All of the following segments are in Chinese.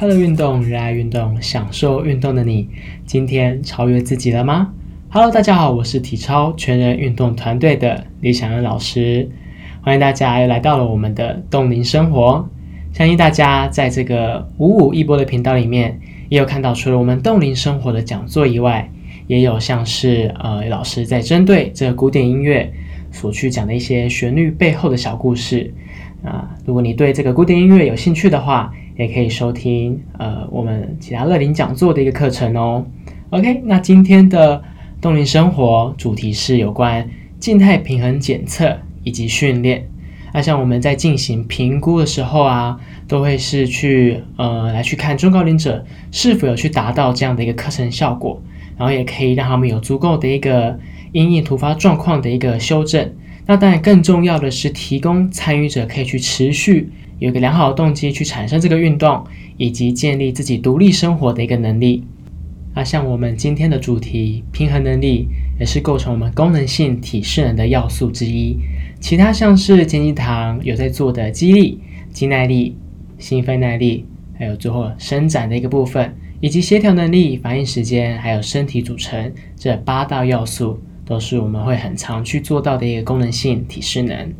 快乐运动，热爱运动，享受运动的你，今天超越自己了吗？ Hello， 大家好，我是体超全人运动团队的李想恩老师，欢迎大家又来到了我们的冻龄生活。相信大家在这个55一波的频道里面，也有看到除了我们冻龄生活的讲座以外，也有像是老师在针对这个古典音乐所去讲的一些旋律背后的小故事。如果你对这个古典音乐有兴趣的话，也可以收听我们其他乐龄讲座的一个课程哦。OK， 那今天的冻龄生活主题是有关静态平衡检测以及训练。那像我们在进行评估的时候啊，都会是去来去看中高龄者是否有去达到这样的一个课程效果，然后也可以让他们有足够的一个因应突发状况的一个修正。那当然更重要的是提供参与者可以去持续有一个良好的动机去产生这个运动，以及建立自己独立生活的一个能力。那像我们今天的主题平衡能力，也是构成我们功能性体适能的要素之一。其他像是健肌堂有在做的肌力、肌耐力、兴奋耐力，还有最后伸展的一个部分，以及协调能力、反应时间，还有身体组成，这8大要素都是我们会很常去做到的一个功能性体适能。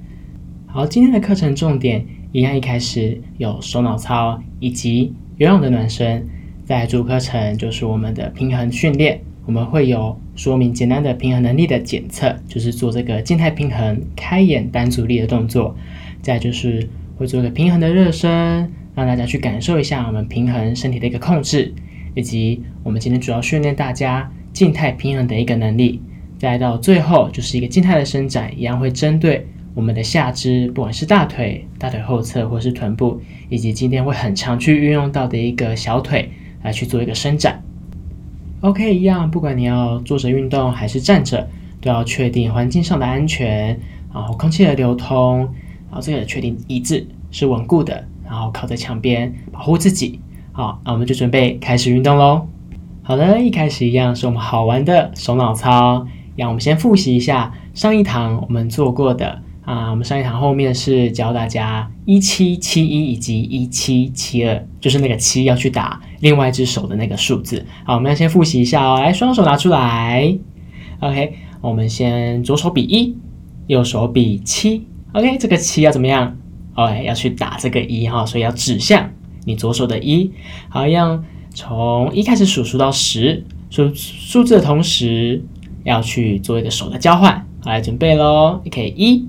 好，今天的课程重点一样，一开始有手脑操以及有氧的暖身，在主课程就是我们的平衡训练，我们会有说明简单的平衡能力的检测，就是做这个静态平衡开眼单足力的动作，再就是会做一个平衡的热身，让大家去感受一下我们平衡身体的一个控制，以及我们今天主要训练大家静态平衡的一个能力。再到最后就是一个静态的伸展，一样会针对我们的下肢，不管是大腿、大腿后侧或是臀部，以及今天会很常去运用到的一个小腿来去做一个伸展。 OK， 一样不管你要坐着运动还是站着，都要确定环境上的安全，然后空气的流通，然后这个确定椅子是稳固的，然后靠在墙边保护自己。好，那我们就准备开始运动咯。好的，一开始一样是我们好玩的手脑操，让我们先复习一下上一堂我们做过的我们上一堂后面是教大家1771以及1772，就是那个7要去打另外一只手的那个数字。好，我们要先复习一下哦，来，双手拿出来。 OK， 我们先左手比1，右手比7。 OK， 这个7要怎么样？ OK， 要去打这个1哈，所以要指向你左手的1。好，一样从1开始数到10，数字的同时要去做一个手的交换。好，来准备咯，你可以1，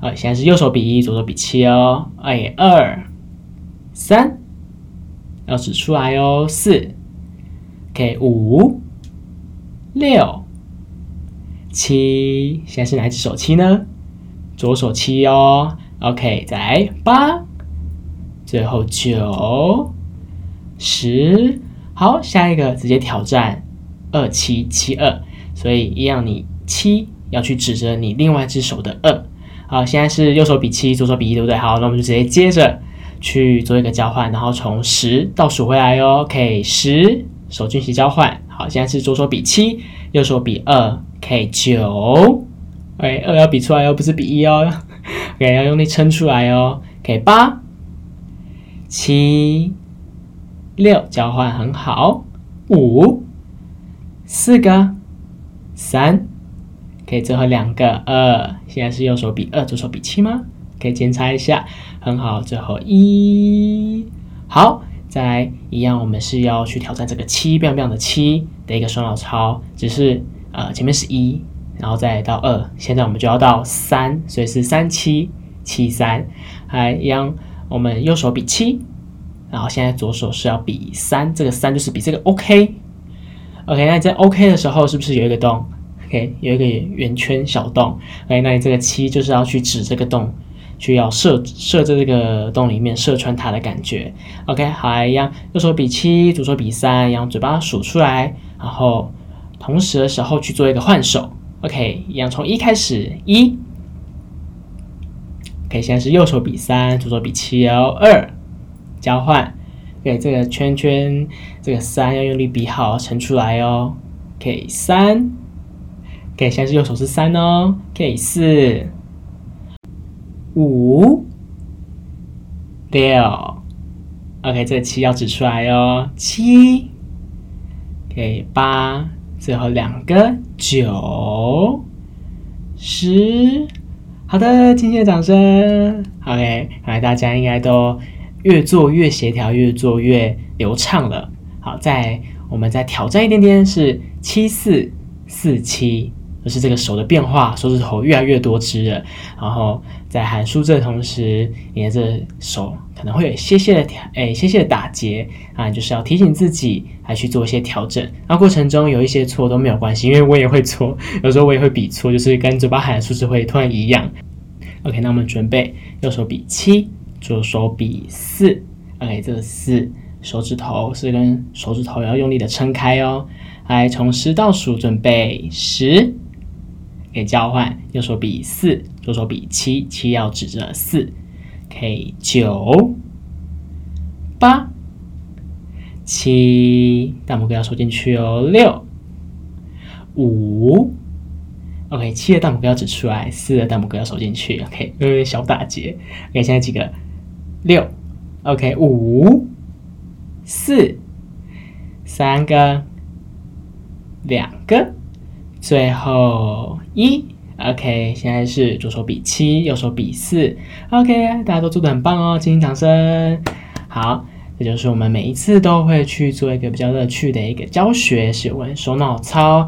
好，现在是右手比1，左手比7哦。2 3，要指出来哦。4，可以5 6 7，现在是哪一只手7呢？左手7哦。 OK， 再来8，最后9 10。好，下一个直接挑战2772，所以一样，你7要去指着你另外一只手的2。好，现在是右手比7，左手比1，对不对？好，那我们就直接接着去做一个交换，然后从10倒数回来哦。OK， 10，手进行交换。好，现在是左手比7，右手比2。OK， 9，哎，2要比出来哦，不是比1哦。OK， 要用力撑出来哦。OK， 8 7 6，交换很好。5 4个，3，可以最后2个2，现在是右手比2，左手比7吗？可以检查一下，很好，最后1。好，再来一样，我们是要去挑战这个7的一个双脑操，只是前面是1，然后再到2，现在我们就要到3，所以是3773。还一样，我们右手比7，然后现在左手是要比3，这个3就是比这个 OK。OK， 那你在 OK 的时候是不是有一个洞？ OK， 有一个圆圈小洞。 OK， 那你这个7就是要去指这个洞，去要射这个洞里面，射穿它的感觉。 OK， 好，一样右手比7，左手比3，一样嘴巴数出来，然后同时的时候去做一个换手。 OK， 一样从1开始1。 OK， 现在是右手比3，左手比7哦。2，交换。OK， 这个圈圈，这个3要用力比好，撑出来哦。OK， 3， OK， 现在是右手是3哦。OK， 4 5 6 OK， 这个7要指出来哦，7 OK， 8，最后两个9 10。好的，今天的掌声。 OK， 好，大家应该都越做越协调，越做越流畅了。好，我们再挑战一点点，是7447，就是这个手的变化，手指头越来越多只了。然后在喊数字的同时，你的这手可能会有些些的打结啊，你就是要提醒自己来去做一些调整。那过程中有一些错都没有关系，因为我也会错，有时候我也会比错，就是跟嘴巴喊的数字会突然一样。OK， 那我们准备右手比7，左手比4。OK， 这个4。手指头是跟手指头要用力的撑开哦。来，从10倒数，准备10，给交换，右手比4，左手比7，7要指着4。OK， 9 8 7，大拇哥要收进去哦。6 5 OK， 7的大拇哥要指出来，4的大拇哥要收进去。OK， 有点小打结。OK， 现在几个？6 OK， 5 4，三个，两个，最后1。OK， 现在是左手比7，右手比4。OK， 大家都做得很棒哦，进行掌声。好，这就是我们每一次都会去做一个比较乐趣的一个教学，是我们手脑操。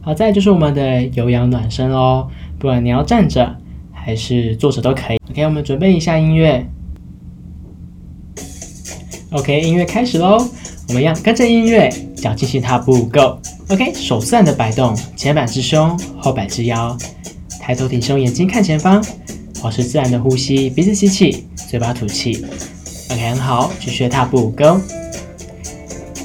好，再来就是我们的有氧暖身哦，不管你要站着还是坐着都可以。OK， 我们准备一下音乐。OK， 音乐开始咯，我们一样跟着音乐，脚进行踏步 Go。 OK， 手自然的摆动，前板之胸，后摆之腰，抬头挺胸，眼睛看前方，保持自然的呼吸，鼻子吸气，嘴巴吐气。 OK， 很好，继续踏步 Go。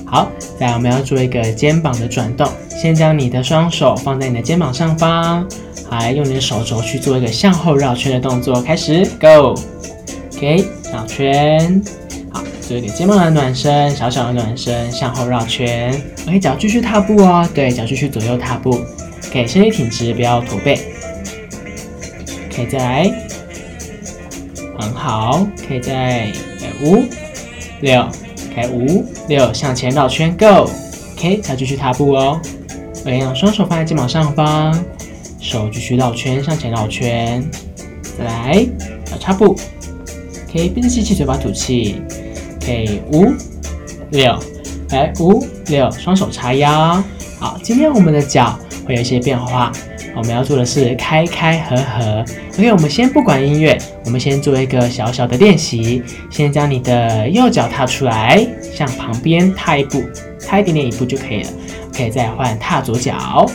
好，再来我们要做一个肩膀的转动，先将你的双手放在你的肩膀上方，来用你的手肘去做一个向后绕圈的动作，开始 Go。 OK， 绕圈，做一个肩膀的暖身，小小的暖身，向后绕圈。OK， 脚继续踏步哦，对，脚继续左右踏步。OK， 身体挺直，不要驼背。OK， 再来，很好。OK， 再来5 6， OK， 5 6，向前绕圈 Go。 OK， 脚继续踏步哦。OK， 让双手放在肩膀上方，手继续绕圈，向前绕圈。再来，脚插步。OK， 鼻子吸气，嘴巴吐气。OK， 5 6，来5 6，双手叉腰。好，今天我们的脚会有一些变化，我们要做的是开开合合。OK， 我们先不管音乐，我们先做一个小小的练习，先将你的右脚踏出来，向旁边踏一步，踏一点点一步就可以了。OK， 再换踏左脚。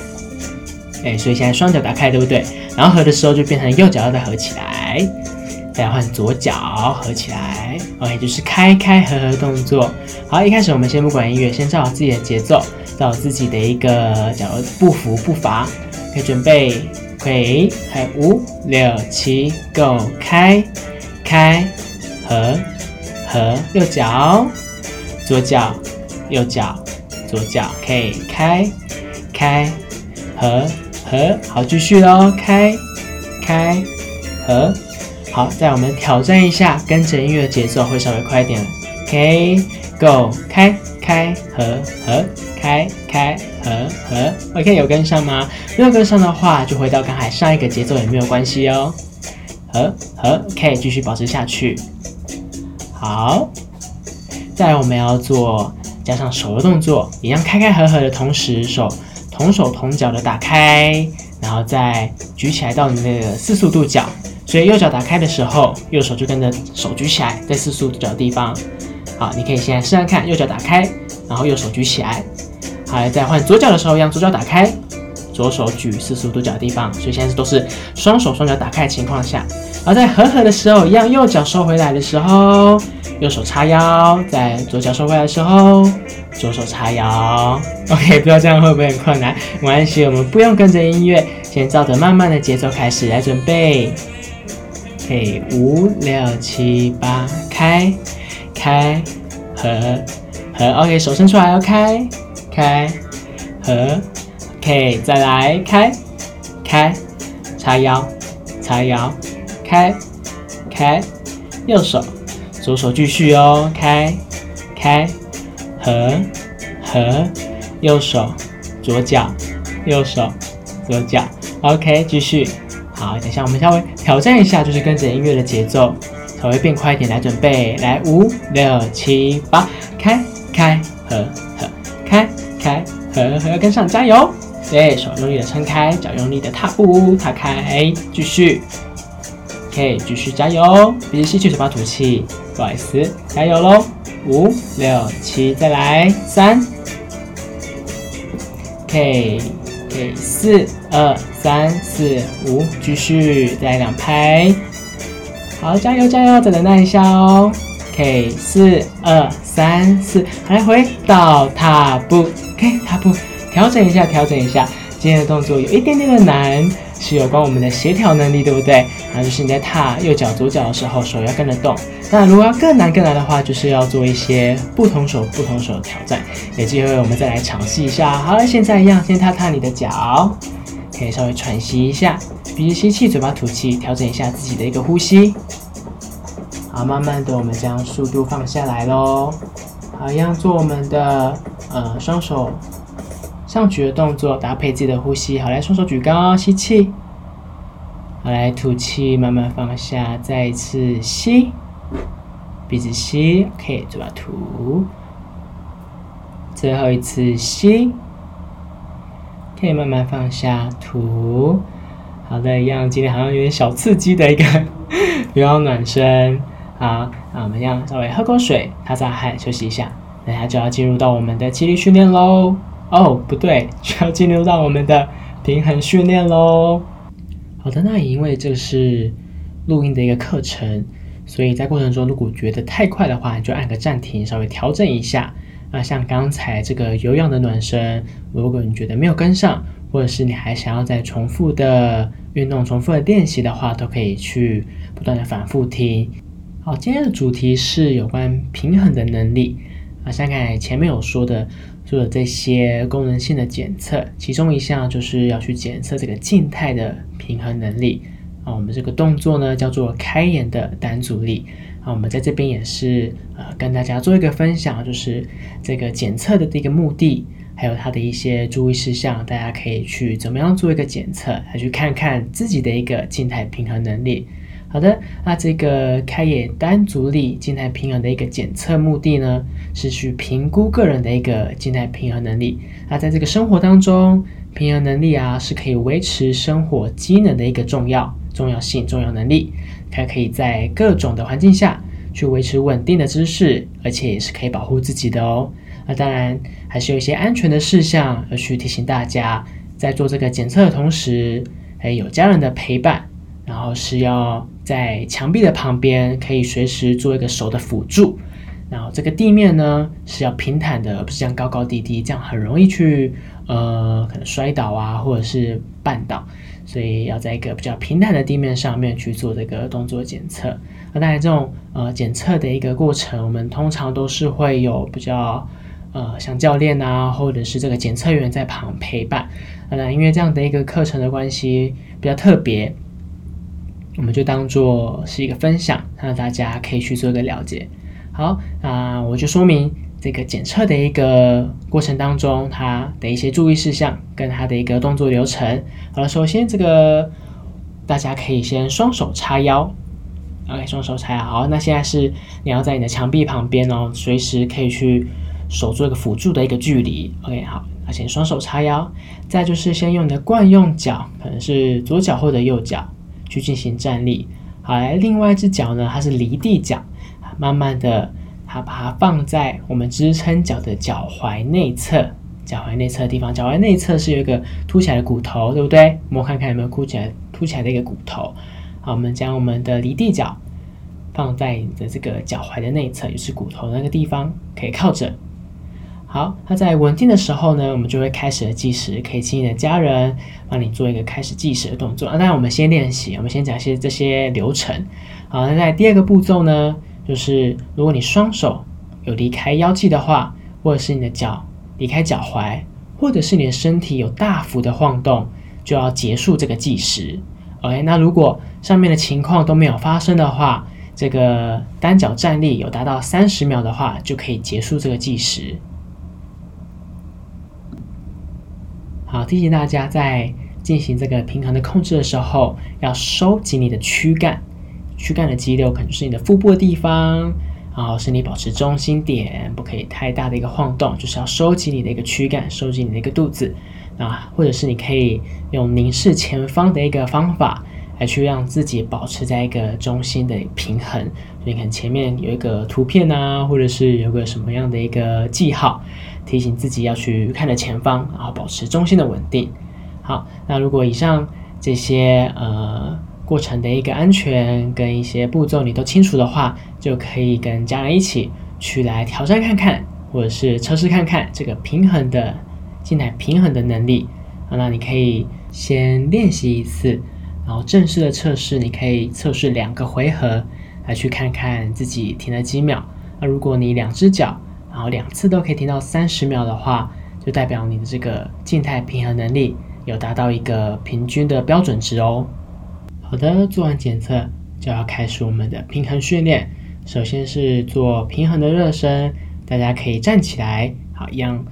哎，所以现在双脚打开，对不对？然后合的时候就变成右脚要再合起来。再换左脚合起来 ，OK， 就是开开合合动作。好，一开始我们先不管音乐，先照好自己的节奏，照好自己的一个脚步幅步伐。可以准备，回，还5 6 7 Go， 开开合合，右脚左脚右脚左脚，可以开开合合。好，继续喽，开开合。好，再我们挑战一下，跟着音乐的节奏会稍微快一点了。OK， Go， 开开合合，开开合合。OK， 有跟上吗？没有跟上的话，就回到刚才上一个节奏也没有关系哦。合合， OK， 继续保持下去。好，再我们要做加上手的动作，一样开开合合的同时，手同脚的打开，然后再举起来到你的40度角。所以右脚打开的时候，右手就跟着手举起来，在45度角的地方。好，你可以现在试看看，右脚打开，然后右手举起来。好，再换左脚的时候，让左脚打开，左手举45度角的地方。所以现在都是双手双脚打开的情况下。然后在合合的时候，一样右脚收回来的时候，右手叉腰；在左脚收回来的时候，左手叉腰。OK， 不知道这样会不会很困难？没关系，我们不用跟着音乐，先照着慢慢的节奏开始来准备。OK， 5 6 7 8，开开合合。 OK， 手伸出来，要开开合。 OK， 再来开开，叉腰叉腰，开开，右手左手继续哦，开开合合，右手左脚右手左脚 ，OK， 继续。好，等一下我们稍微挑战一下，就是跟着音乐的节奏稍微变快一点来准备，来五六七八，开开合合，开开合合，要跟上，加油！对，手用力的撑开，脚用力的踏步踏开，继续。OK， 继续加油！鼻子吸气，嘴巴吐气，不好意思，加油喽！五六七，再来三。OK， OK， 四二三四五，继续，再来两拍。好，加油加油！再忍耐一下哦。OK， 四二三四，好，来回到踏步。OK， 踏步，调整一下，调整一下。今天的动作有一点点的难。是有关我们的协调能力，对不对？然后就是你在踏右脚、左脚的时候，手要跟着动。那如果要更难、更难的话，就是要做一些不同手的挑战。有机会我们再来尝试一下。好，现在一样，先踏踏你的脚，可以稍微喘息一下，鼻子吸气，嘴巴吐气，调整一下自己的一个呼吸。好，慢慢的我们将速度放下来喽。好，一样做我们的双手。上举的动作搭配自己的呼吸，好，来双手举高，吸气，好，来吐气，慢慢放下，再一次吸，鼻子吸 ，OK， 嘴巴吐，最后一次吸，可以慢慢放下，吐，好的，一样，今天好像有点小刺激的一个有氧暖身，好，那我们一样稍微喝口水，擦擦汗，休息一下，等一下就要进入到我们的肌力训练喽。哦，不对，就要进入到我们的平衡训练咯。好的，那也因为这是录音的一个课程，所以在过程中如果觉得太快的话，你就按个暂停，稍微调整一下。那像刚才这个有氧的暖身，如果你觉得没有跟上，或者是你还想要再重复的运动、重复的练习的话，都可以去不断的反复听。好，今天的主题是有关平衡的能力。啊，像刚才前面有说的，做了这些功能性的检测，其中一项就是要去检测这个静态的平衡能力。啊，我们这个动作呢叫做开眼的单阻力。啊，我们在这边也是跟大家做一个分享，就是这个检测的这个目的，还有它的一些注意事项，大家可以去怎么样做一个检测，来去看看自己的一个静态平衡能力。好的，那这个开眼单阻力静态平衡的一个检测目的呢，是去评估个人的一个静态平衡能力。那在这个生活当中，平衡能力啊是可以维持生活机能的一个重要能力，它可以在各种的环境下去维持稳定的姿势，而且也是可以保护自己的哦。那当然还是有一些安全的事项要去提醒大家，在做这个检测的同时，还有家人的陪伴。然后是要在墙壁的旁边，可以随时做一个手的辅助。然后这个地面呢是要平坦的，而不是这样高高低低，这样很容易去可能摔倒啊，或者是绊倒。所以要在一个比较平坦的地面上面去做这个动作检测。那当然这种检测的一个过程，我们通常都是会有比较像教练啊，或者是这个检测员在旁陪伴。那因为这样的一个课程的关系比较特别。我们就当做是一个分享，让大家可以去做一个了解。好，那我就说明这个检测的一个过程当中，它的一些注意事项跟它的一个动作流程。好了，首先这个大家可以先双手叉腰 ，OK， 双手叉腰。好，那现在是你要在你的墙壁旁边哦，随时可以去手做一个辅助的一个距离 ，OK， 好。而且双手叉腰，再就是先用你的惯用脚，可能是左脚或者右脚。去进行站立，好，来另外一只脚呢，它是离地脚，慢慢的，它把它放在我们支撑脚的脚踝内侧的地方，脚踝内侧是有一个凸起来的骨头，对不对？摸看看有没有凸起来的一个骨头。好，我们将我们的离地脚放在你的这个脚踝的内侧，就是骨头那个地方，可以靠着。好，那在稳定的时候呢，我们就会开始计时，可以请你的家人帮你做一个开始计时的动作。那当然我们先练习，我们先讲一些这些流程。好，那在第二个步骤呢，就是如果你双手有离开腰际的话，或者是你的脚离开脚踝，或者是你的身体有大幅的晃动，就要结束这个计时。OK， 那如果上面的情况都没有发生的话，这个单脚站立有达到30秒的话，就可以结束这个计时。好，提醒大家在进行这个平衡的控制的时候，要收紧你的躯干，躯干的肌肉可能是你的腹部的地方，然后身体保持中心点，不可以太大的一个晃动，就是要收紧你的一个躯干，收紧你的一个肚子啊，或者是你可以用凝视前方的一个方法来去让自己保持在一个中心的平衡。所以你看前面有一个图片啊，或者是有个什么样的一个记号，提醒自己要去看着前方，然后保持中心的稳定。好，那如果以上这些过程的一个安全跟一些步骤你都清楚的话，就可以跟家人一起去来挑战看看，或者是测试看看这个平衡的静态平衡的能力。那你可以先练习一次，然后正式的测试你可以测试2个回合，来去看看自己停了几秒。那如果你两只脚然后2次都可以停到30秒的话，就代表你的这个静态平衡能力有达到一个平均的标准值哦。好的，做完检测就要开始我们的平衡训练。首先是做平衡的热身，大家可以站起来，好，一样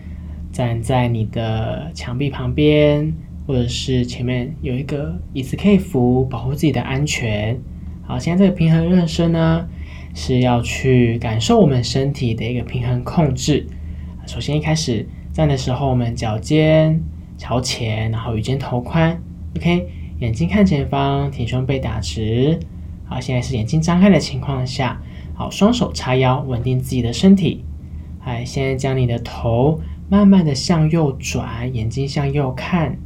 站在你的墙壁旁边，或者是前面有一个椅子可以扶，保护自己的安全。好，现在这个平衡热身呢，是要去感受我们身体的一个平衡控制。首先一开始站的时候，我们脚尖朝前，然后与肩头宽 OK，眼睛看前方，挺胸背打直。好，现在是眼睛张开的情况下，好，双手叉腰，稳定自己的身体。哎，现在将你的头慢慢的向右转，眼睛向右看。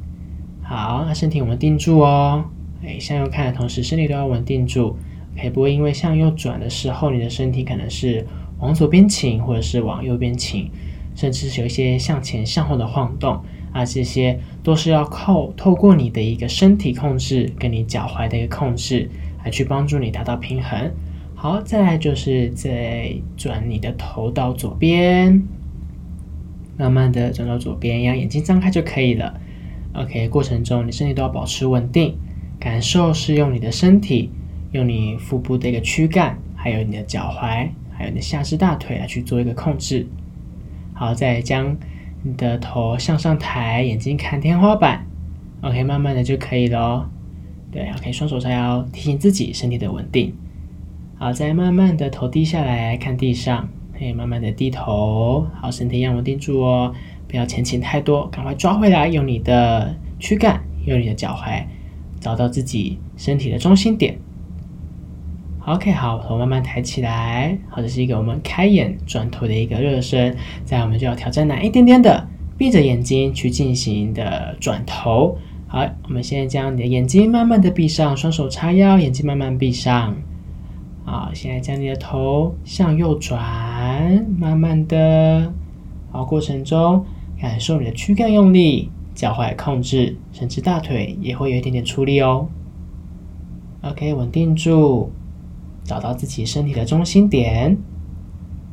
好，那身体我们定住哦。哎，向右看的同时，身体都要稳定住。OK，不会因为向右转的时候，你的身体可能是往左边倾，或者是往右边倾，甚至是有一些向前向后的晃动。啊，这些都是要透过你的一个身体控制跟你脚踝的一个控制来去帮助你达到平衡。好，再来就是再转你的头到左边，慢慢的转到左边，一样眼睛张开就可以了。 OK， 过程中你身体都要保持稳定，感受是用你的身体，用你腹部的一个躯干，还有你的脚踝，还有你的下肢大腿来去做一个控制。好，再将你的头向上抬，眼睛看天花板。 OK， 慢慢的就可以了。对， OK， 双手叉腰，提醒自己身体的稳定。好，再慢慢的头低下来看地上，可以慢慢的低头。好，身体一样稳定住哦，不要前倾太多，赶快抓回来，用你的躯干，用你的脚踝找到自己身体的中心点。 OK， 好，头慢慢抬起来。好，这是一个我们开眼转头的一个热身。再来我们就要挑战难一点点的闭着眼睛去进行的转头。好，我们现在将你的眼睛慢慢的闭上，双手叉腰，眼睛慢慢闭上。好，现在将你的头向右转，慢慢的。好，过程中感受你的躯干用力，脚踝控制，甚至大腿也会有一点点出力哦。 OK， 稳定住，找到自己身体的中心点。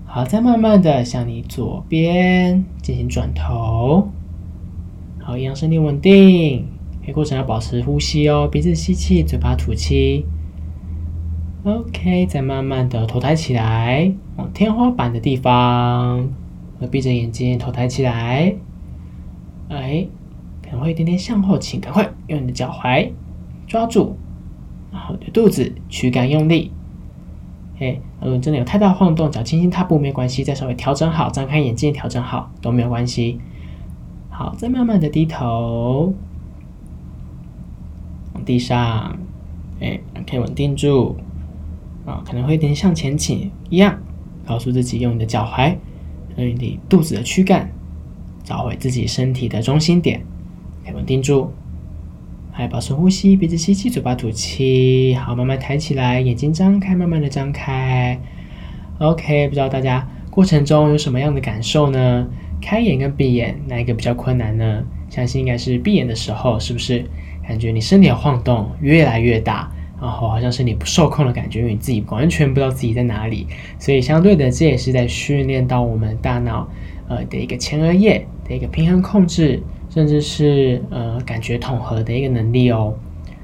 好，再慢慢的向你左边进行转头。好，一样身体稳定，过程要保持呼吸哦，鼻子吸气，嘴巴吐气。 OK， 再慢慢的头抬起来，往天花板的地方，闭着眼睛头抬起来。哎，可能会有点点向后倾，赶快用你的脚踝抓住，然后你的肚子躯干用力。如果真的有太大晃动，脚轻轻踏步没关系，再稍微调整好，张开眼睛调整好都没有关系。好，再慢慢的低头往地上，可以稳定住。可能会有点向前倾，一样告诉自己用你的脚踝，用你肚子的躯干找回自己身体的中心点，可以稳定住。还保持呼吸，鼻子吸气，嘴巴吐气。好，慢慢抬起来，眼睛张开，慢慢的张开。 OK， 不知道大家过程中有什么样的感受呢？开眼跟闭眼哪一个比较困难呢？相信应该是闭眼的时候，是不是感觉你身体的晃动越来越大，然后好像身体不受控的感觉，因为你自己完全不知道自己在哪里。所以相对的，这也是在训练到我们大脑的一个前额叶的一个平衡控制，甚至是感觉统合的一个能力哦。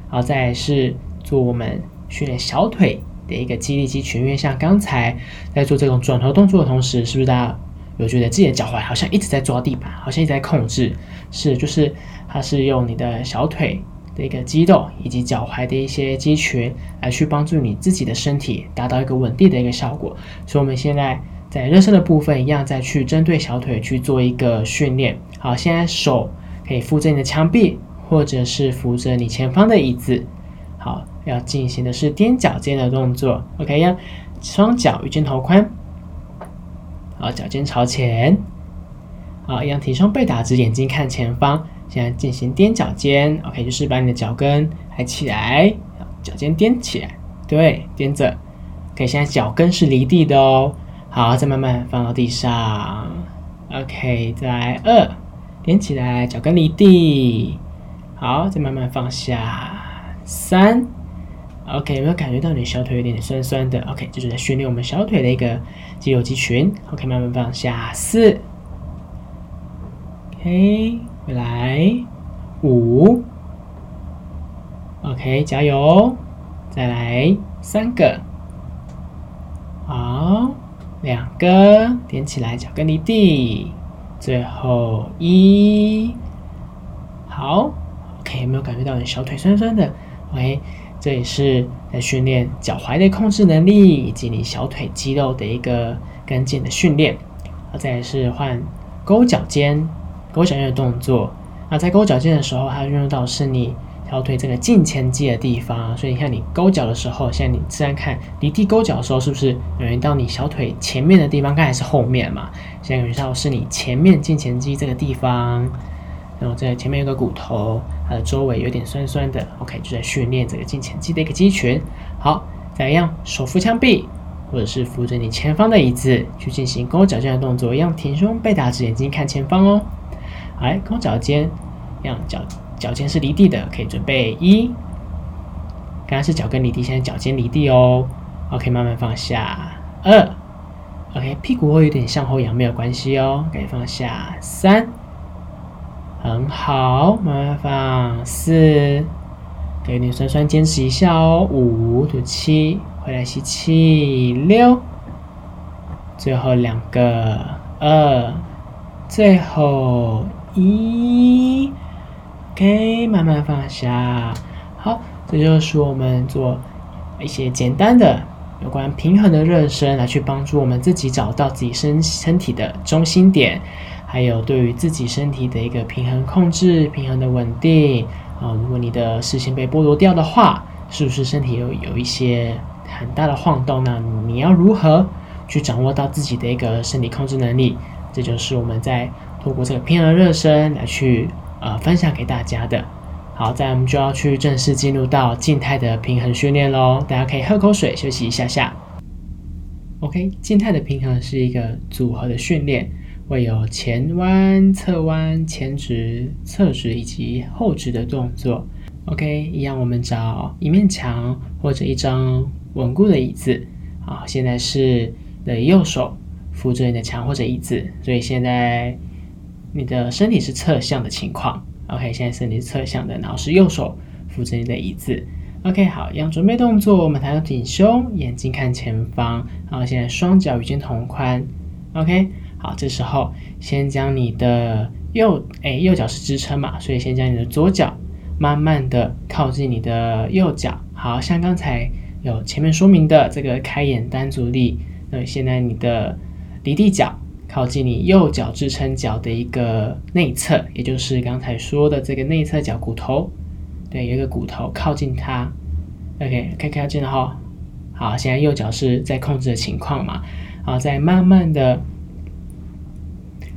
然后再来是做我们训练小腿的一个肌力肌群，因为像刚才在做这种转头动作的同时，是不是大家有觉得自己的脚踝好像一直在抓地板，好像一直在控制？是，就是它是用你的小腿的一个肌肉以及脚踝的一些肌群来去帮助你自己的身体达到一个稳定的一个效果。所以我们现在在热身的部分一样再去针对小腿去做一个训练。好，现在手可以扶着你的墙壁或者是扶着你前方的椅子。好，要进行的是踮脚尖的动作。 OK， 一样双脚与肩头宽，好，脚尖朝前，好，一样提双背打直，眼睛看前方。现在进行踮脚尖 ，OK， 就是把你的脚跟抬起来，脚尖踮起来，对，踮着。OK， 现在脚跟是离地的哦。好，再慢慢放到地上。OK， 再来2，踮起来，脚跟离地。好，再慢慢放下。3， OK， 有没有感觉到你小腿有点酸酸的 ？OK， 就是在训练我们小腿的一个肌肉肌群。OK， 慢慢放下。4， OK。回来5 OK， 加油，再来3个，好，2个，踮起来，脚跟离地，最后1，好 OK， 有没有感觉到你小腿酸酸的 ？OK， 这也是在训练脚踝的控制能力以及你小腿肌肉的一个跟腱的训练。再来是换勾脚尖。勾脚尖的动作，那在勾脚尖的时候，它运用到是你小腿这个胫前肌的地方，所以你看你勾脚的时候，现在你自然看离地勾脚的时候，是不是感觉到你小腿前面的地方？刚才是后面嘛，现在感觉到是你前面胫前肌这个地方，然后在前面有个骨头，它的周围有点酸酸的。OK， 就在训练这个胫前肌的一个肌群。好，再一样，手扶墙壁。或者是扶着你前方的椅子去进行勾脚尖的动作，一样挺胸背打直，眼睛看前方哦。来，勾脚尖，一样脚尖是离地的，可以准备1。刚刚是脚跟离地，现在脚尖离地哦。OK， 慢慢放下2。OK， 屁股会有点向后仰，没有关系哦，可以放下3。很好，慢慢放4。有点酸酸，坚持一下哦。5，吐气。回来吸气6，最后2个2，最后1 ，OK， 慢慢放下。好，这就是我们做一些简单的有关平衡的热身，来去帮助我们自己找到自己身体的中心点，还有对于自己身体的一个平衡控制、平衡的稳定。啊，如果你的视线被剥夺掉的话，是不是身体有一些很大的晃动呢？你要如何去掌握到自己的一个身体控制能力？这就是我们在透过这个平衡热身来去分享给大家的。好，再我们就要去正式进入到静态的平衡训练咯，大家可以喝口水休息一下下。 OK， 静态的平衡是一个组合的训练，会有前弯、侧弯、前直、侧直以及后直的动作。OK， 一样我们找一面墙或者一张稳固的椅子。好，现在是你的右手扶着你的墙或者椅子，所以现在你的身体是侧向的情况。OK， 现在身体是侧向的，然后是右手扶着你的椅子。OK， 好，一样准备动作，我们抬头挺胸，眼睛看前方。然后现在双脚与肩同宽。OK， 好，这时候先将你的右脚是支撑嘛，所以先将你的左脚慢慢的靠近你的右脚。好，像刚才有前面说明的这个开眼单足立，那现在你的离地脚靠近你右脚支撑脚的一个内侧，也就是刚才说的这个内侧脚骨头，对，有一个骨头靠近它。 OK， 可以靠近了哈。好，现在右脚是在控制的情况嘛。好，再慢慢的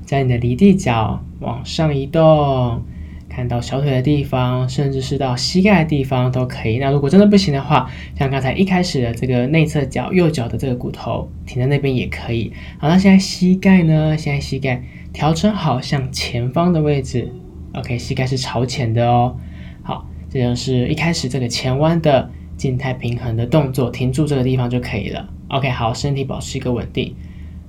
在你的离地脚往上移动，看到小腿的地方，甚至是到膝盖的地方都可以。那如果真的不行的话，像刚才一开始的这个内侧脚右脚的这个骨头停在那边也可以。好，那现在膝盖呢？现在膝盖调整好向前方的位置。OK， 膝盖是朝前的哦。好，这就是一开始这个前弯的静态平衡的动作，停住这个地方就可以了。OK， 好，身体保持一个稳定。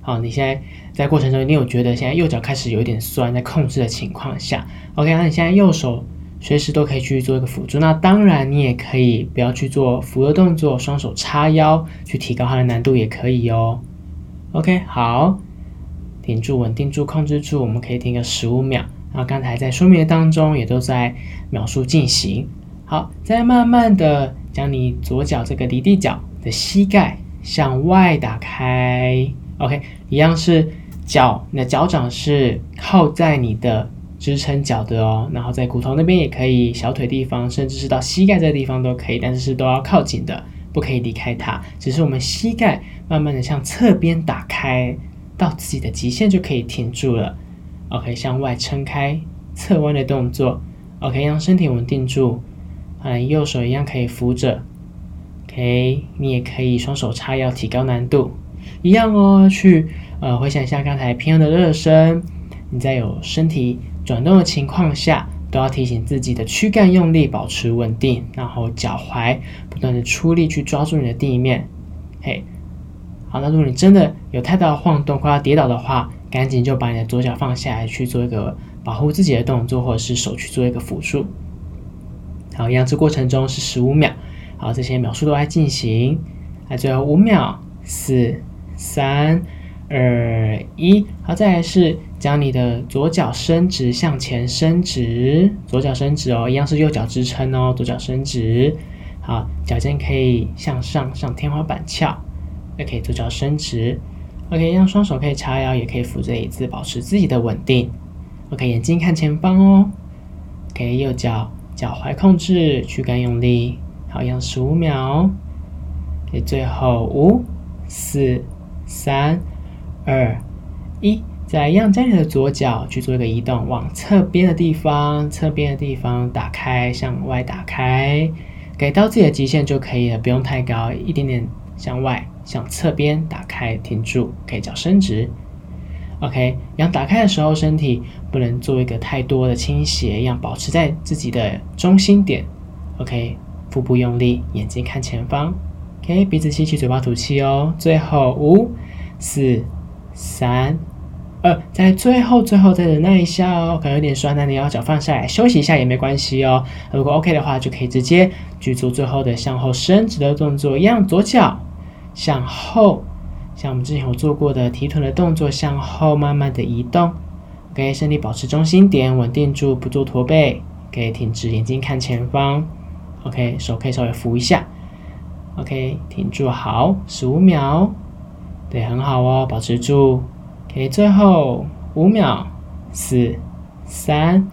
好，你现在在过程中，你有觉得现在右脚开始有点酸，在控制的情况下 ，OK， 那你现在右手随时都可以去做一个辅助。那当然你也可以不要去做扶的动作，双手叉腰去提高它的难度也可以哦。 OK， 好，停住，稳定住，控制住，我们可以停个15秒。那刚才在说明的当中也都在描述进行。好，再慢慢的将你左脚这个离地脚的膝盖向外打开。 OK， 一样是脚，你的脚掌是靠在你的支撑脚的哦，然后在骨头那边也可以，小腿地方，甚至是到膝盖这个地方都可以，但是都要靠近的，不可以离开它。只是我们膝盖慢慢的向侧边打开，到自己的极限就可以停住了。OK， 向外撑开，侧弯的动作。OK， 让身体稳定住。右手一样可以扶着。OK， 你也可以双手叉腰提高难度，一样哦。去回想一下刚才平衡的热身，你在有身体转动的情况下，都要提醒自己的躯干用力保持稳定，然后脚踝不断的出力去抓住你的地面。嘿，好，那如果你真的有太大的晃动，快要跌倒的话，赶紧就把你的左脚放下来，去做一个保护自己的动作，或者是手去做一个辅助。好，一样这过程中是15秒。好，这些描述都在进行。来，最后5秒，4、3、2、1。好，再来是将你的左脚伸直，向前伸直，左脚伸直哦，一样是右脚支撑哦，左脚伸直。好，脚尖可以向上，向天花板翘。OK， 左脚伸直。OK， 让双手可以叉腰，也可以扶着椅子，保持自己的稳定。OK， 眼睛看前方哦。OK， 右脚脚踝控制，躯干用力。好，一样15秒。OK， 最后5、4、3、2、1。再来一样，将你的左脚去做一个移动，往侧边的地方，侧边的地方打开，向外打开，给到自己的极限就可以了，不用太高，一点点向外，向侧边打开，停住，可以脚伸直。OK， 一样打开的时候，身体不能做一个太多的倾斜，一样保持在自己的中心点。OK， 腹部用力，眼睛看前方。OK， 鼻子吸气，嘴巴吐气哦。最后5、4、3、2，在最后再忍耐一下哦，可能有点酸，那你要脚放下来休息一下也没关系哦。如果 OK 的话，就可以直接去做最后的向后伸直的动作，一样左脚向后，像我们之前有做过的提臀的动作，向后慢慢的移动。OK， 身体保持中心点，稳定住，不做驼背，可以挺直，眼睛看前方。OK， 手可以稍微扶一下。OK， 停住，好，15秒，对，很好哦，保持住。OK， 最后5秒，4、3、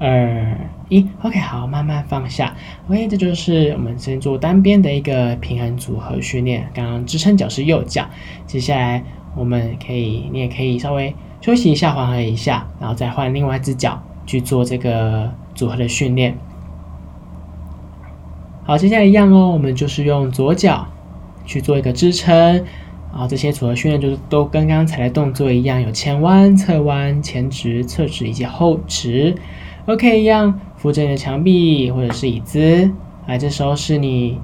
2、1。OK， 好，慢慢放下。OK， 这就是我们先做单边的一个平衡组合训练。刚刚支撑脚是右脚，接下来我们可以，你也可以稍微休息一下，缓和一下，然后再换另外一只脚去做这个组合的训练。好，接下来一样哦，我们就是用左脚去做一个支撑。好，这些组合训练就是都跟刚才的动作一样，有前弯、侧弯、前直、侧直以及后直。OK， 一样扶着你的墙壁或者是椅子。来，这时候是你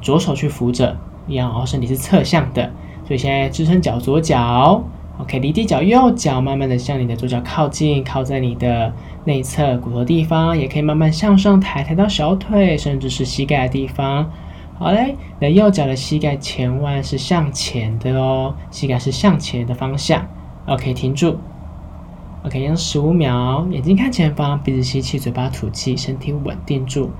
左手去扶着，一样哦，身体是侧向的，所以现在支撑脚左脚。OK， 离地脚右脚，慢慢的向你的左脚靠近，靠在你的内侧骨头地方，也可以慢慢向上抬，抬到小腿，甚至是膝盖的地方。好嘞，你的右脚的膝盖前弯是向前的哦，膝盖是向前的方向。OK， 停住。OK， 用15秒，眼睛看前方，鼻子吸气，嘴巴吐气，身体稳定住。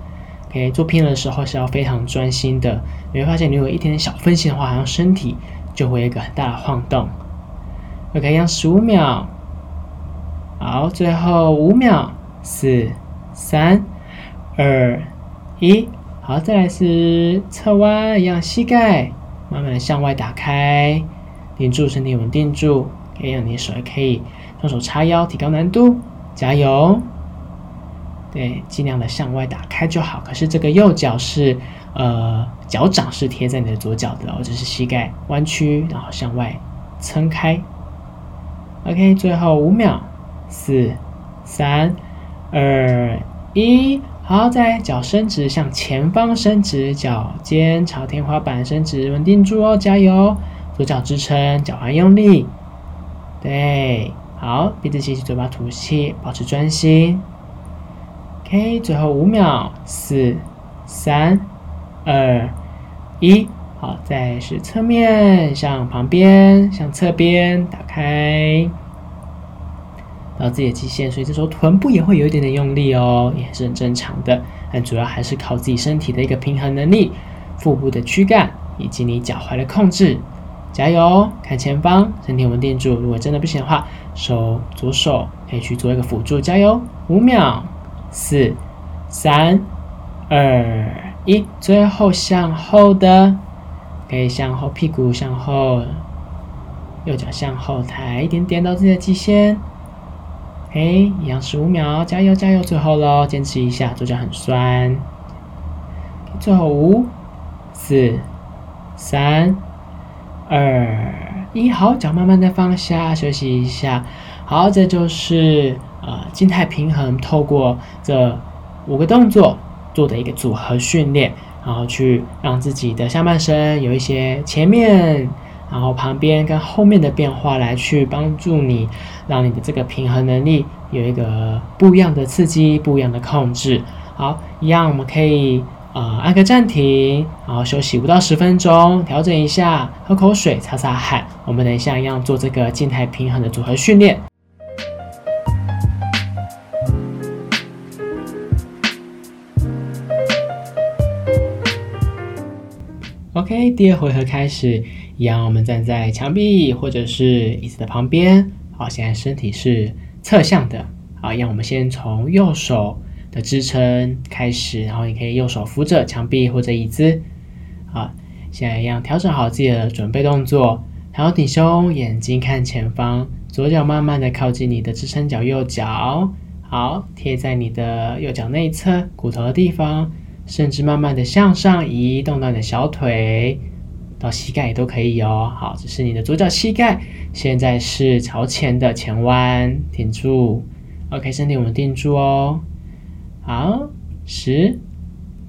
OK， 做平衡的时候是要非常专心的，你会发现你有一点点小分心的话，好像身体就会有一个很大的晃动。OK， 用15秒，好，最后5秒，4、3、2、1。好，再来是侧弯，一样膝盖慢慢的向外打开，顶住，身体稳定住，可以让你的手也可以双手叉腰，提高难度，加油！对，尽量的向外打开就好。可是这个右脚是脚掌是贴在你的左脚的，或者是膝盖弯曲，然后向外撑开。OK， 最后5秒，4、3、2、1。好，再来脚伸直，向前方伸直，脚尖朝天花板伸直，稳定住哦，加油！左脚支撑，脚踝用力。对，好，鼻子吸气，嘴巴吐气，保持专心。OK， 最后5秒，4、3、2、1，好，再是侧面向旁边向侧边打开到自己的极限，所以这时候臀部也会有一点点用力哦，也是很正常的，但主要还是靠自己身体的一个平衡能力，腹部的躯干以及你脚踝的控制。加油，看前方，身体稳定住，如果真的不行的话，左手可以去做一个辅助。加油，5秒，4、3、2、1，最后向后的，可以向后，屁股向后，右脚向后抬一点点到自己的极限。OK， 一样15秒，加油加油，最后咯，坚持一下，左脚很酸。最后5、4、3、2、1，好，脚慢慢的放下，休息一下。好，这就是静态平衡，透过这5个动作做的一个组合训练，然后去让自己的下半身有一些前面然后旁边跟后面的变化，来去帮助你，让你的这个平衡能力有一个不一样的刺激，不一样的控制。好，一样我们可以按个暂停，然后休息5到10分钟，调整一下，喝口水，擦擦汗。我们等一下一样做这个静态平衡的组合训练。OK， 第2回合开始，一样我们站在墙壁或者是椅子的旁边。好，现在身体是侧向的。好，一样我们先从右手的支撑开始，然后你可以右手扶着墙壁或者椅子。好，现在一样调整好自己的准备动作，抬头挺胸，眼睛看前方，左脚慢慢的靠近你的支撑脚，右脚好贴在你的右脚内侧骨头的地方，甚至慢慢的向上移动到你的小腿到膝盖也都可以哦。好，这是你的左脚膝盖现在是朝前的，前弯挺住。 OK， 身体我们定住哦。好，10、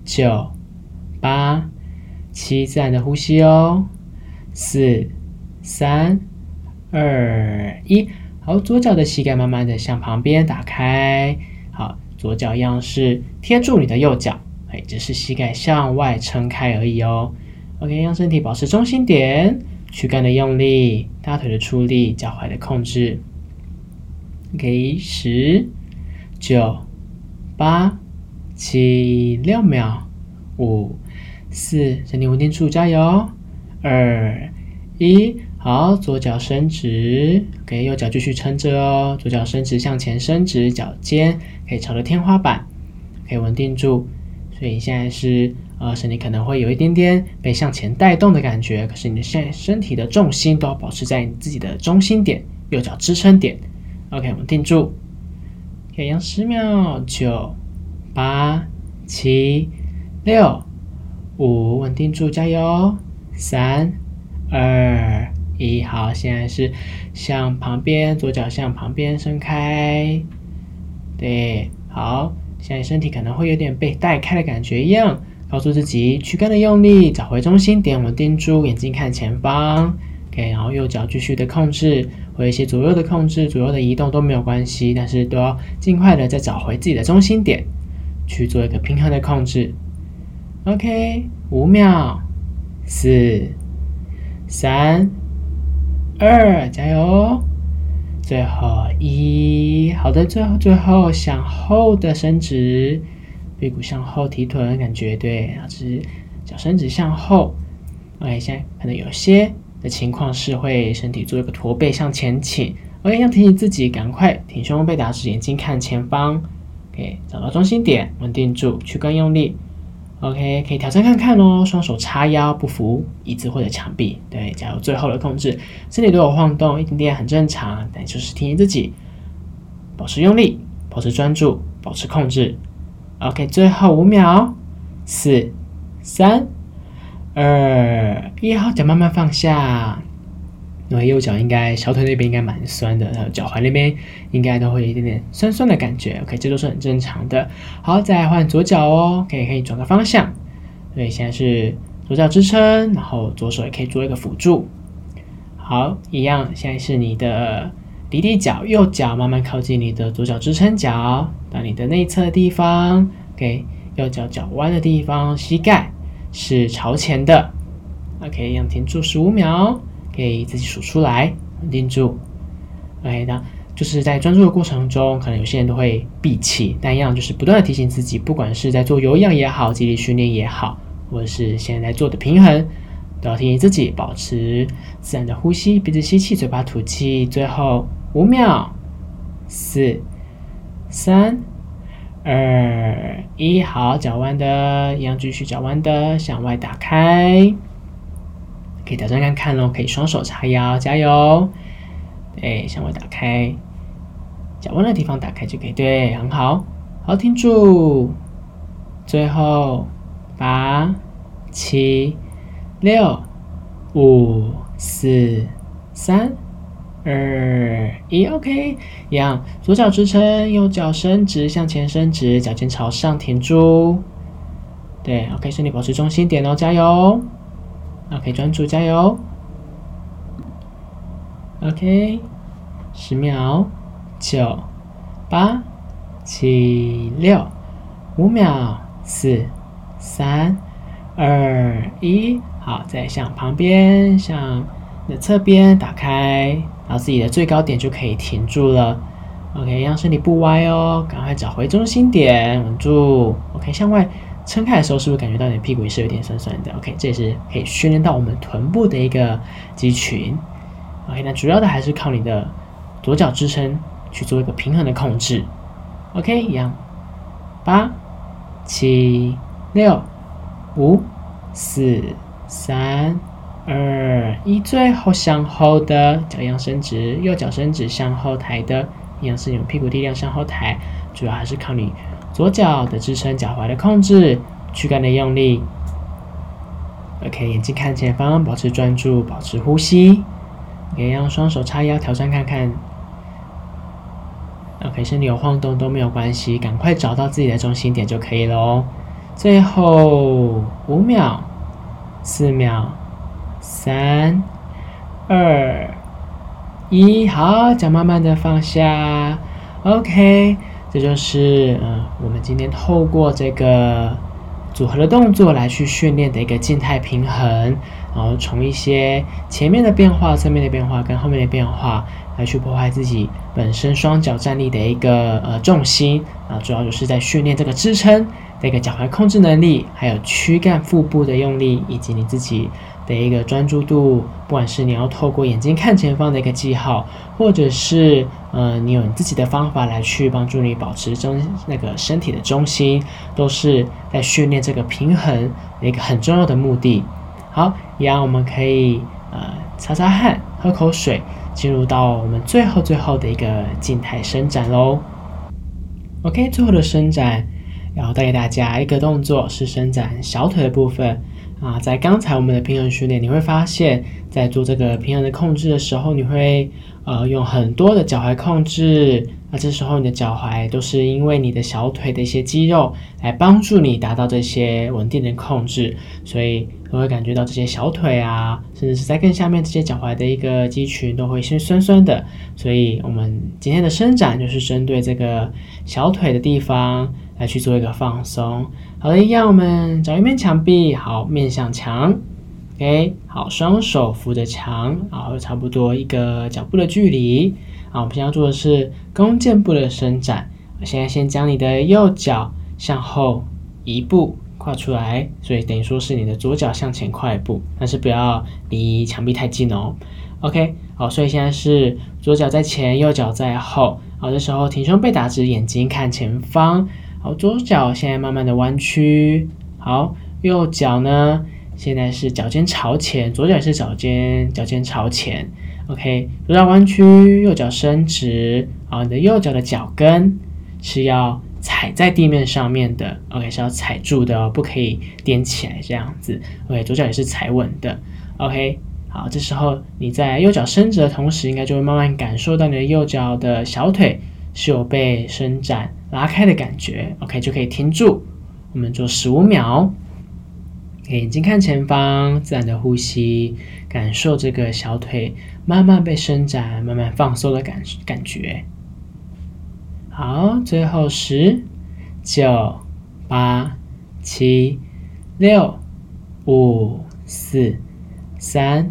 9、8、7，自然的呼吸哦。4、3、2、1，好，左脚的膝盖慢慢的向旁边打开。好，左脚一样是贴住你的右脚，只是膝盖向外撑开而已哦。 OK， 让身体保持中心点，躯干的用力，大腿的出力，脚踝的控制。 OK， 10、9、8、7， 6秒，5、4，身体稳定住，加油，2、1，好，左脚伸直。 OK， 右脚继续撑着哦，左脚伸直向前伸直，脚尖可以朝着天花板，可以稳定住。所以现在是身体可能会有一点点被向前带动的感觉，可是你的身体的重心都要保持在你自己的中心点，右脚支撑点。 OK， 我们定住，可以用10秒，9、8、7、6、5，稳定住，加油，3、2、1，好，现在是向旁边，左脚向旁边伸开，对，好，现在身体可能会有点被带开的感觉，一样告诉自己躯干的用力，找回中心点，稳定住，眼睛看前方。 OK， 然后右脚继续的控制，或一些左右的控制，左右的移动都没有关系，但是都要尽快的再找回自己的中心点，去做一个平衡的控制。 OK， 5秒，4、3、2，加油，最后1，好的，最后向后的伸直，屁股向后提臀的感觉，对，然后是脚伸直向后。 OK， 现在可能有些的情况是会身体做一个驼背向前倾。 OK， 要提醒自己赶快挺胸背打直，眼睛看前方。 OK， 找到中心点，稳定住，躯干用力。 OK， 可以挑战看看哦，双手叉腰，不扶椅子或者墙壁，对，加油，最后的控制，身体都有晃动一点点，很正常，但就是提醒自己保持用力，保持专注，保持控制。 OK， 最后5秒，4、3、2、1，好，脚慢慢放下，因为右脚应该小腿那边应该蛮酸的，然后脚踝那边应该都会有一点点酸酸的感觉。 OK， 这都是很正常的。好，再来换左脚哦，可以转个方向，所以现在是左脚支撑，然后左手也可以做一个辅助。好，一样，现在是你的离地脚右脚慢慢靠近你的左脚支撑脚，到你的内侧的地方，给右脚脚弯的地方，膝盖是朝前的。OK， 一样停住15秒，给自己数出来，定住。OK， 那就是在专注的过程中，可能有些人都会闭气，但一样就是不断的提醒自己，不管是在做有氧也好，肌力训练也好，或者是现在做的平衡，都要提醒自己保持自然的呼吸，鼻子吸气，嘴巴吐气。最后5秒，4、3、2、1，好，脚弯的，一样继续脚弯的向外打开。可以挑战看看咯，可以双手叉腰，加油！对，向外打开，脚弯的地方打开就可以。对，很好，好，停住。最后8、7、6、5、4、3、2、1 ，OK， 一样，左脚支撑，右脚伸直，向前伸直，脚尖朝上，停住。对 ，OK， 身体保持中心点哦，加油！OK， 专注，加油。OK， 10秒，9、8、7、6、5秒，4、3、2、1，好，再向旁边，向你的侧边打开，到自己的最高点就可以停住了。OK， 让身体不歪哦，赶快找回中心点，稳住。OK， 向外。撑开的时候，是不是感觉到你的屁股也是有点酸酸的 ？OK， 这也是可以训练到我们臀部的一个肌群。OK， 那主要的还是靠你的左脚支撑去做一个平衡的控制。OK， 一样，8、7、6、5、4、3、2、1，最后向后的脚一样伸直，右脚伸直向后抬的，一样是用屁股力量向后抬，主要还是靠你。左脚的支撑，脚踝的控制，躯干的用力。OK， 眼睛看前方，保持专注，保持呼吸。OK， 让双手叉腰，挑战看看。OK， 身体有晃动都没有关系，赶快找到自己的中心点就可以喽。最后5秒、4秒、3、2、1，好，脚慢慢的放下。OK。这就是我们今天透过这个组合的动作来去训练的一个静态平衡，然后从一些前面的变化、侧面的变化跟后面的变化来去破坏自己本身双脚站立的一个重心啊，主要就是在训练这个支撑的一个脚踝控制能力，还有躯干、腹部的用力，以及你自己的一个专注度。不管是你要透过眼睛看前方的一个记号，或者是你有你自己的方法来去帮助你保持那个身体的中心，都是在训练这个平衡的一个很重要的目的。好，一样我们可以擦擦汗，喝口水，进入到我们最后的一个静态伸展咯。 OK， 最后的伸展要带给大家一个动作，是伸展小腿的部分啊。在刚才我们的平衡训练，你会发现在做这个平衡的控制的时候，你会用很多的脚踝控制，那这时候你的脚踝都是因为你的小腿的一些肌肉来帮助你达到这些稳定的控制，所以都会感觉到这些小腿啊，甚至是在更下面这些脚踝的一个肌群都会先酸酸的。所以我们今天的伸展就是针对这个小腿的地方来去做一个放松。好的，一样我们找一面墙壁，好，面向墙。OK， 好，双手扶着墙，然后差不多一个脚步的距离。好，我们现在要做的是弓箭步的伸展。现在先将你的右脚向后一步跨出来，所以等于说是你的左脚向前跨一步，但是不要离墙壁太近哦。OK， 好，所以现在是左脚在前，右脚在后。好，这时候挺胸背打直，眼睛看前方。好，左脚现在慢慢的弯曲。好，右脚呢？现在是脚尖朝前，左脚也是脚尖朝前。OK， 左脚弯曲，右脚伸直。好，你的右脚的脚跟是要踩在地面上面的。OK， 是要踩住的哦，不可以踮起来这样子。OK， 左脚也是踩稳的。OK， 好，这时候你在右脚伸直的同时，应该就会慢慢感受到你的右脚的小腿是有被伸展拉开的感觉。OK， 就可以停住。我们做15秒。眼睛看前方，自然的呼吸，感受这个小腿慢慢被伸展、慢慢放松的感觉。好，最后10、9、8、7、6、5、4、3、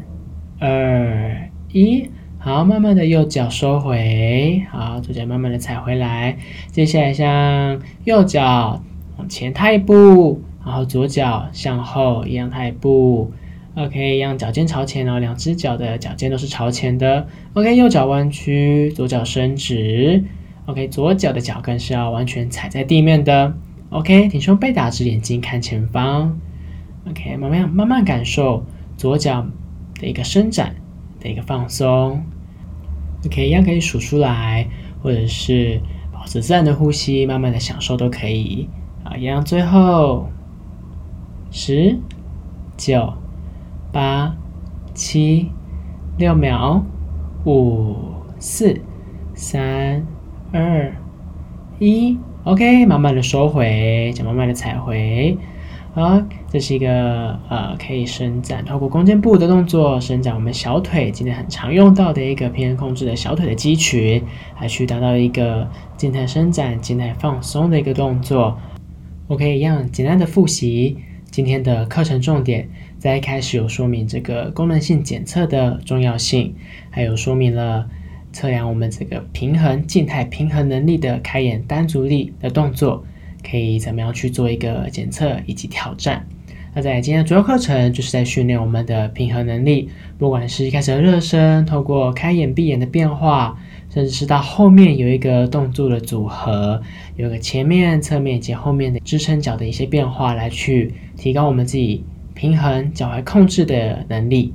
2、1。好，慢慢的右脚收回，好，左脚慢慢的踩回来。接下来向右脚往前踏一步，然后左脚向后一样踏一步。OK， 让脚尖朝前，然后两只脚的脚尖都是朝前的。OK， 右脚弯曲，左脚伸直。OK， 左脚的脚跟是要完全踩在地面的。OK， 挺胸背打直，眼睛看前方。OK， 慢慢感受左脚的一个伸展的一个放松。OK， 一样可以数出来，或者是保持自然的呼吸，慢慢的享受都可以。好，一样最后10、9、8、7、6秒、5、4、3、2、1。OK， 慢慢的收回，脚慢慢的踩回。好，这是一个可以伸展，透过弓箭步的动作伸展我们小腿，今天很常用到的一个平衡控制的小腿的肌群，来去达到一个静态伸展、静态放松的一个动作。OK， 一样简单的复习今天的课程重点，在一开始有说明这个功能性检测的重要性，还有说明了测量我们这个平衡、静态平衡能力的开眼单足立的动作。可以怎么样去做一个检测以及挑战。那在今天的主要课程就是在训练我们的平衡能力，不管是一开始的热身，透过开眼闭眼的变化，甚至是到后面有一个动作的组合，有个前面、侧面以及后面的支撑脚的一些变化，来去提高我们自己平衡脚踝控制的能力。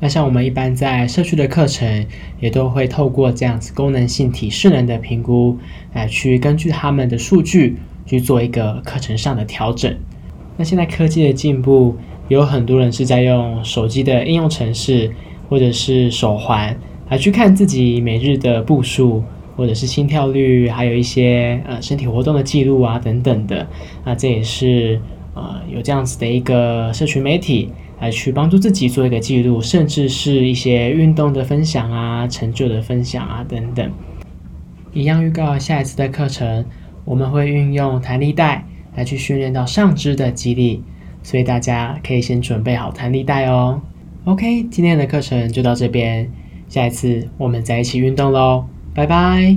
那像我们一般在社区的课程也都会透过这样子功能性体适能的评估，来去根据他们的数据去做一个课程上的调整。那现在科技的进步，有很多人是在用手机的应用程式或者是手环来去看自己每日的步数，或者是心跳率，还有一些身体活动的记录啊等等的。那这也是有这样子的一个社群媒体来去帮助自己做一个记录，甚至是一些运动的分享啊、成就的分享啊等等。一样预告下一次的课程，我们会运用弹力带来去训练到上肢的肌力，所以大家可以先准备好弹力带哦。OK， 今天的课程就到这边，下一次我们再一起运动咯，拜拜。